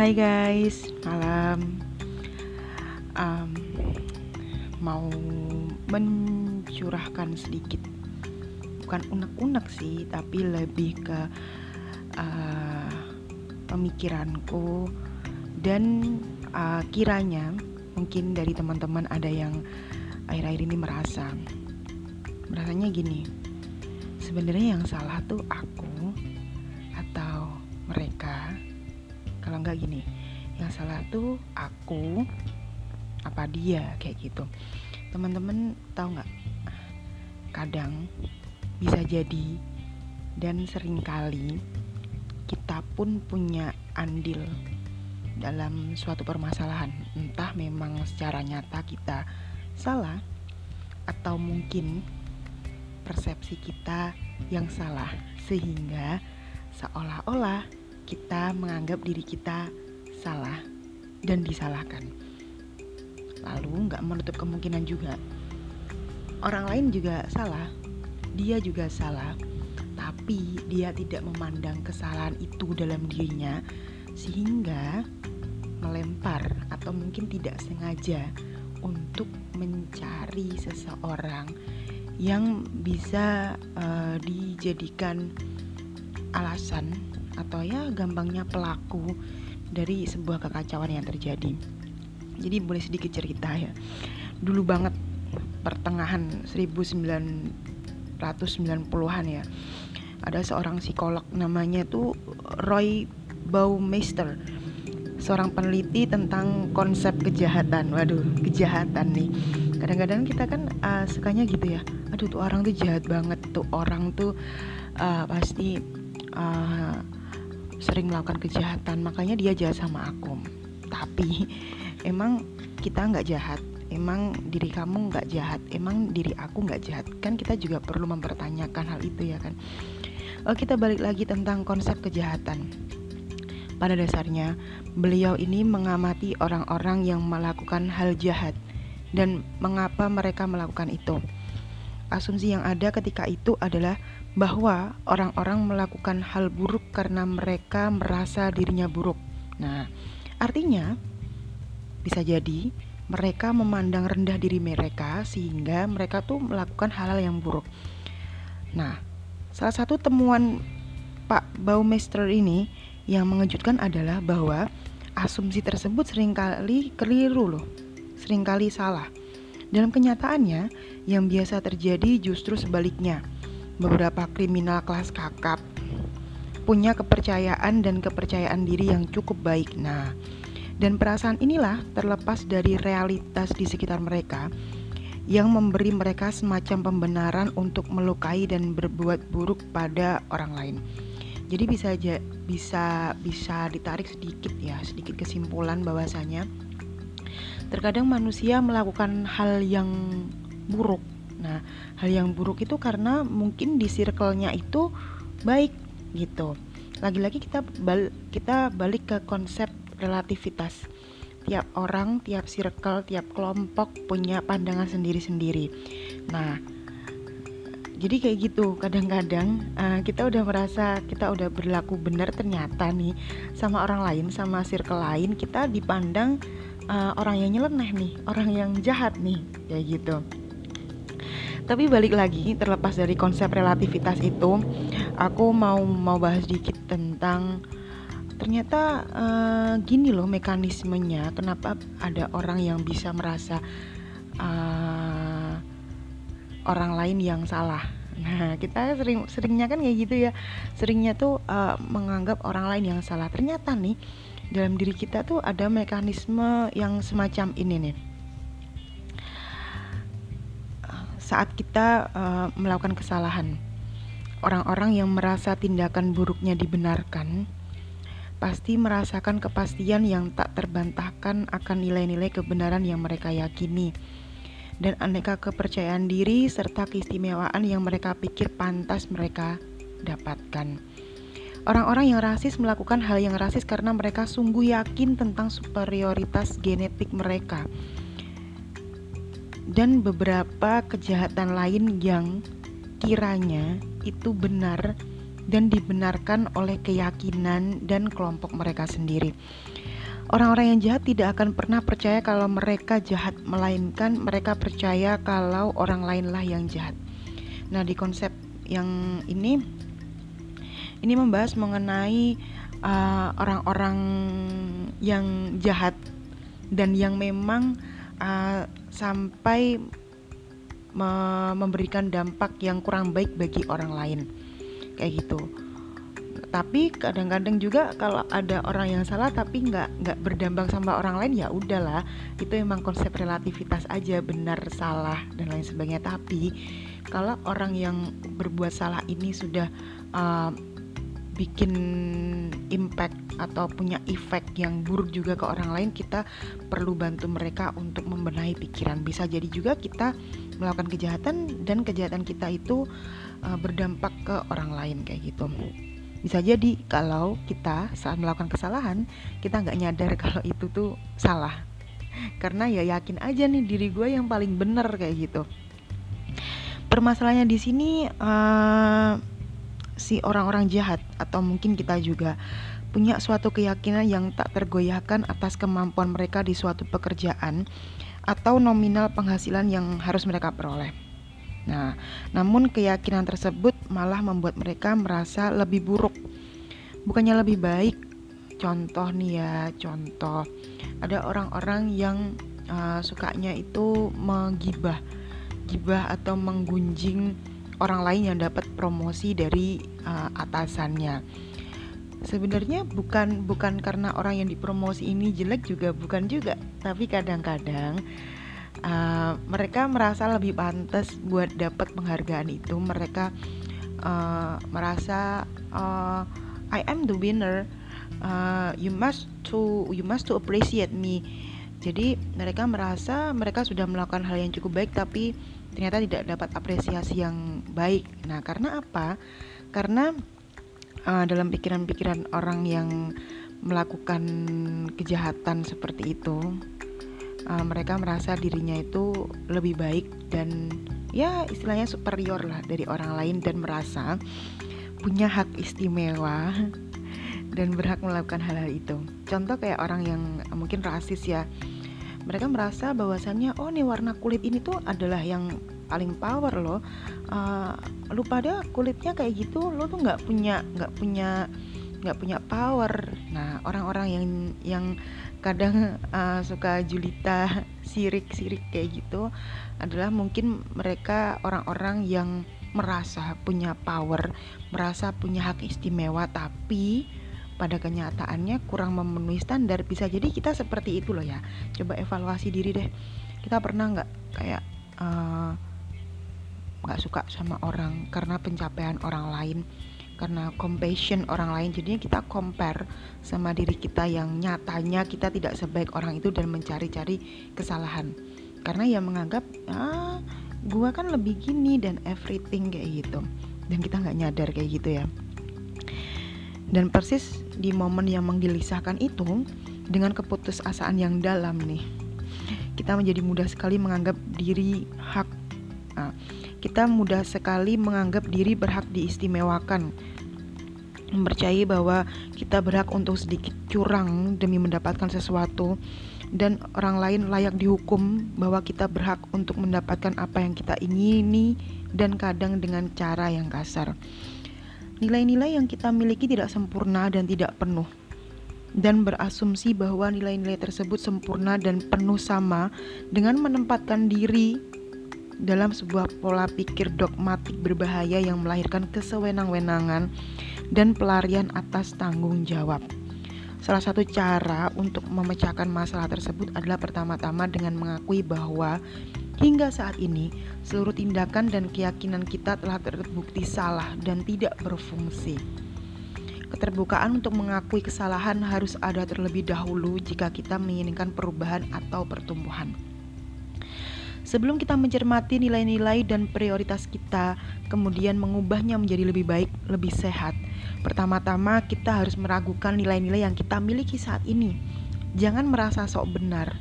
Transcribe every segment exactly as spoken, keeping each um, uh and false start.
Hai guys, malam. um, Mau mencurahkan sedikit. Bukan unek-unek sih, tapi lebih ke uh, pemikiranku. Dan uh, kiranya mungkin dari teman-teman ada yang akhir-akhir ini merasa Merasanya gini, sebenarnya yang salah tuh aku atau mereka? Kalau enggak gini, yang salah tuh aku apa dia, kayak gitu. Teman-teman tahu nggak? Kadang bisa jadi dan seringkali kita pun punya andil dalam suatu permasalahan. Entah memang secara nyata kita salah atau mungkin persepsi kita yang salah, sehingga seolah-olah kita menganggap diri kita salah dan disalahkan. Lalu gak menutup kemungkinan juga orang lain juga salah, dia juga salah, tapi dia tidak memandang kesalahan itu dalam dirinya, sehingga melempar atau mungkin tidak sengaja untuk mencari seseorang yang bisa uh, dijadikan alasan atau ya gampangnya pelaku dari sebuah kekacauan yang terjadi. Jadi boleh sedikit cerita ya. Dulu banget, pertengahan sembilan belas sembilan puluhan ya, ada seorang psikolog namanya tuh Roy Baumeister, seorang peneliti tentang konsep kejahatan. Waduh, kejahatan nih. Kadang-kadang kita kan uh, sukanya gitu ya. Aduh, tuh orang tuh jahat banget, tuh orang tuh uh, pasti uh, sering melakukan kejahatan, makanya dia jahat sama aku. Tapi emang kita nggak jahat, emang diri kamu nggak jahat, emang diri aku nggak jahat, kan kita juga perlu mempertanyakan hal itu ya kan. Oh, kita balik lagi tentang konsep kejahatan. Pada dasarnya beliau ini mengamati orang-orang yang melakukan hal jahat dan mengapa mereka melakukan itu. Asumsi yang ada ketika itu adalah bahwa orang-orang melakukan hal buruk karena mereka merasa dirinya buruk. Nah, artinya bisa jadi mereka memandang rendah diri mereka sehingga mereka tuh melakukan hal-hal yang buruk. Nah, salah satu temuan Pak Baumeister ini yang mengejutkan adalah bahwa asumsi tersebut seringkali keliru loh, seringkali salah. Dalam kenyataannya, yang biasa terjadi justru sebaliknya. Beberapa kriminal kelas kakap punya kepercayaan dan kepercayaan diri yang cukup baik. Nah, dan perasaan inilah terlepas dari realitas di sekitar mereka yang memberi mereka semacam pembenaran untuk melukai dan berbuat buruk pada orang lain. Jadi bisa aja, bisa bisa ditarik sedikit ya, sedikit kesimpulan bahwasanya terkadang manusia melakukan hal yang buruk. Nah, hal yang buruk itu karena mungkin di circle-nya itu baik gitu. Lagi-lagi kita bal- kita balik ke konsep relativitas. Tiap orang, tiap circle, tiap kelompok punya pandangan sendiri-sendiri. Nah, jadi kayak gitu. Kadang-kadang uh, kita udah merasa kita udah berlaku benar, ternyata nih sama orang lain, sama circle lain kita dipandang uh, orang yang nyeleneh nih, orang yang jahat nih, kayak gitu. Tapi balik lagi, terlepas dari konsep relativitas itu, aku mau mau bahas dikit tentang ternyata e, gini loh mekanismenya. Kenapa ada orang yang bisa merasa e, orang lain yang salah? Nah, kita sering seringnya kan kayak gitu ya. Seringnya tuh e, menganggap orang lain yang salah. Ternyata nih dalam diri kita tuh ada mekanisme yang semacam ini nih. Saat kita uh, melakukan kesalahan, orang-orang yang merasa tindakan buruknya dibenarkan pasti merasakan kepastian yang tak terbantahkan akan nilai-nilai kebenaran yang mereka yakini dan aneka kepercayaan diri serta keistimewaan yang mereka pikir pantas mereka dapatkan. Orang-orang yang rasis melakukan hal yang rasis karena mereka sungguh yakin tentang superioritas genetik mereka. Dan beberapa kejahatan lain yang kiranya itu benar dan dibenarkan oleh keyakinan dan kelompok mereka sendiri. Orang-orang yang jahat tidak akan pernah percaya kalau mereka jahat, melainkan mereka percaya kalau orang lainlah yang jahat. Nah, di konsep yang ini, ini membahas mengenai uh, orang-orang yang jahat dan yang memang uh, sampai me- memberikan dampak yang kurang baik bagi orang lain, kayak gitu. Tapi kadang-kadang juga kalau ada orang yang salah tapi nggak nggak berdampak sama orang lain, ya udahlah, itu emang konsep relativitas aja, benar salah dan lain sebagainya. Tapi kalau orang yang berbuat salah ini sudah uh, bikin impact atau punya efek yang buruk juga ke orang lain, kita perlu bantu mereka untuk membenahi pikiran. Bisa jadi juga kita melakukan kejahatan dan kejahatan kita itu uh, berdampak ke orang lain, kayak gitu. Bisa jadi kalau kita saat melakukan kesalahan, kita nggak nyadar kalau itu tuh salah, karena ya yakin aja nih diri gue yang paling bener, kayak gitu. Permasalahannya di sini uh, si orang-orang jahat atau mungkin kita juga punya suatu keyakinan yang tak tergoyahkan atas kemampuan mereka di suatu pekerjaan atau nominal penghasilan yang harus mereka peroleh. Nah, namun keyakinan tersebut malah membuat mereka merasa lebih buruk, bukannya lebih baik. Contoh nih ya, contoh ada orang-orang yang uh, sukanya itu menggibah, gibah atau menggunjing orang lain yang dapat promosi dari uh, atasannya. Sebenarnya bukan bukan karena orang yang dipromosi ini jelek juga, bukan juga, tapi kadang-kadang Uh, mereka merasa lebih pantas buat dapat penghargaan itu. Mereka uh, merasa uh, I am the winner. Uh, you must to you must to appreciate me. Jadi mereka merasa mereka sudah melakukan hal yang cukup baik, tapi ternyata tidak dapat apresiasi yang baik. Nah, karena apa? Karena uh, dalam pikiran-pikiran orang yang melakukan kejahatan seperti itu, Uh, mereka merasa dirinya itu lebih baik dan ya istilahnya superior lah dari orang lain, dan merasa punya hak istimewa dan berhak melakukan hal-hal itu. Contoh kayak orang yang mungkin rasis ya, mereka merasa bahwasannya oh nih warna kulit ini tuh adalah yang paling power loh, uh, lu pada kulitnya kayak gitu, lu tuh nggak punya nggak punya nggak punya power. Nah, orang-orang yang yang kadang uh, suka julita, sirik-sirik kayak gitu adalah mungkin mereka orang-orang yang merasa punya power, merasa punya hak istimewa, tapi pada kenyataannya kurang memenuhi standar. Bisa jadi kita seperti itu loh ya. Coba evaluasi diri deh, kita pernah nggak kayak uh, nggak suka sama orang karena pencapaian orang lain, karena compassion orang lain. Jadinya kita compare sama diri kita yang nyatanya kita tidak sebaik orang itu, dan mencari-cari kesalahan karena ya menganggap ah, gua kan lebih gini dan everything kayak gitu, dan kita nggak nyadar kayak gitu ya. Dan persis di momen yang menggelisahkan itu, dengan keputusasaan yang dalam nih, kita menjadi mudah sekali menganggap diri hak nah, kita mudah sekali menganggap diri berhak diistimewakan, mempercayai bahwa kita berhak untuk sedikit curang demi mendapatkan sesuatu, dan orang lain layak dihukum, bahwa kita berhak untuk mendapatkan apa yang kita ingini, dan kadang dengan cara yang kasar. Nilai-nilai yang kita miliki tidak sempurna dan tidak penuh, dan berasumsi bahwa nilai-nilai tersebut sempurna dan penuh, sama dengan menempatkan diri dalam sebuah pola pikir dogmatik berbahaya yang melahirkan kesewenang-wenangan dan pelarian atas tanggung jawab. Salah satu cara untuk memecahkan masalah tersebut adalah pertama-tama dengan mengakui bahwa hingga saat ini seluruh tindakan dan keyakinan kita telah terbukti salah dan tidak berfungsi. Keterbukaan untuk mengakui kesalahan harus ada terlebih dahulu jika kita menginginkan perubahan atau pertumbuhan. Sebelum kita mencermati nilai-nilai dan prioritas kita, kemudian mengubahnya menjadi lebih baik, lebih sehat, pertama-tama kita harus meragukan nilai-nilai yang kita miliki saat ini. Jangan merasa sok benar.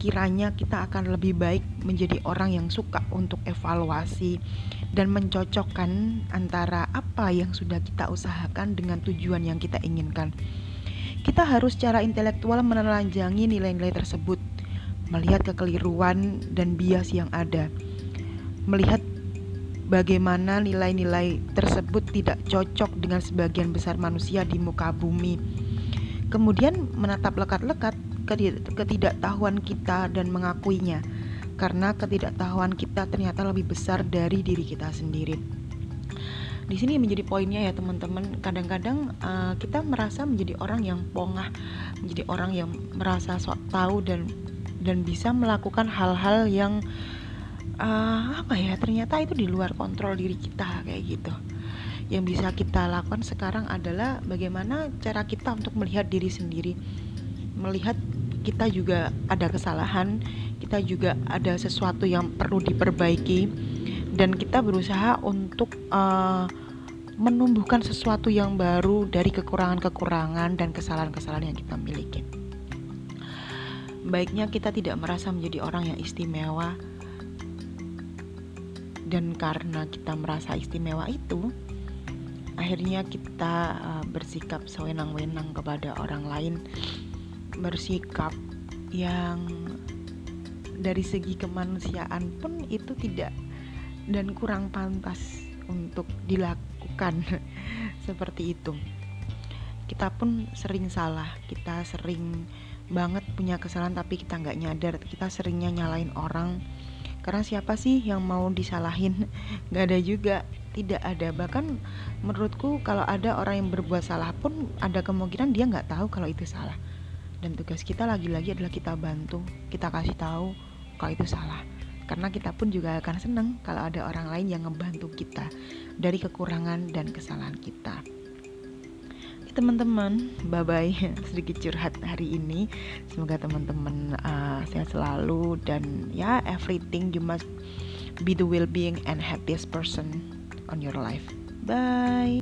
kiranya kita akan lebih baik menjadi orang yang suka untuk evaluasi dan mencocokkan antara apa yang sudah kita usahakan dengan tujuan yang kita inginkan. Kita harus secara intelektual menelanjangi nilai-nilai tersebut, melihat kekeliruan dan bias yang ada, melihat bagaimana nilai-nilai tersebut tidak cocok dengan sebagian besar manusia di muka bumi. Kemudian menatap lekat-lekat ketidaktahuan kita dan mengakuinya, karena ketidaktahuan kita ternyata lebih besar dari diri kita sendiri. Di sini menjadi poinnya ya teman-teman. Kadang-kadang uh, kita merasa menjadi orang yang pongah, menjadi orang yang merasa sok tahu dan dan bisa melakukan hal-hal yang uh, apa ya ternyata itu di luar kontrol diri kita kayak gitu. Yang bisa kita lakukan sekarang adalah bagaimana cara kita untuk melihat diri sendiri, melihat kita juga ada kesalahan, kita juga ada sesuatu yang perlu diperbaiki, dan kita berusaha untuk uh, menumbuhkan sesuatu yang baru dari kekurangan-kekurangan dan kesalahan-kesalahan yang kita miliki. Baiknya kita tidak merasa menjadi orang yang istimewa, dan karena kita merasa istimewa itu, akhirnya kita uh, bersikap sewenang-wenang kepada orang lain, bersikap yang dari segi kemanusiaan pun itu tidak dan kurang pantas untuk dilakukan seperti itu. Kita pun sering salah, kita sering banget punya kesalahan tapi kita nggak nyadar, kita seringnya nyalahin orang. Karena siapa sih yang mau disalahin? Gak ada juga, tidak ada. Bahkan menurutku kalau ada orang yang berbuat salah pun ada kemungkinan dia gak tahu kalau itu salah. Dan tugas kita lagi-lagi adalah kita bantu, kita kasih tahu kalau itu salah. Karena kita pun juga akan senang kalau ada orang lain yang ngebantu kita dari kekurangan dan kesalahan kita. Teman-teman, bye-bye, sedikit curhat hari ini. Semoga teman-teman uh, sehat selalu, dan ya, everything you must be the well-being and happiest person on your life. Bye.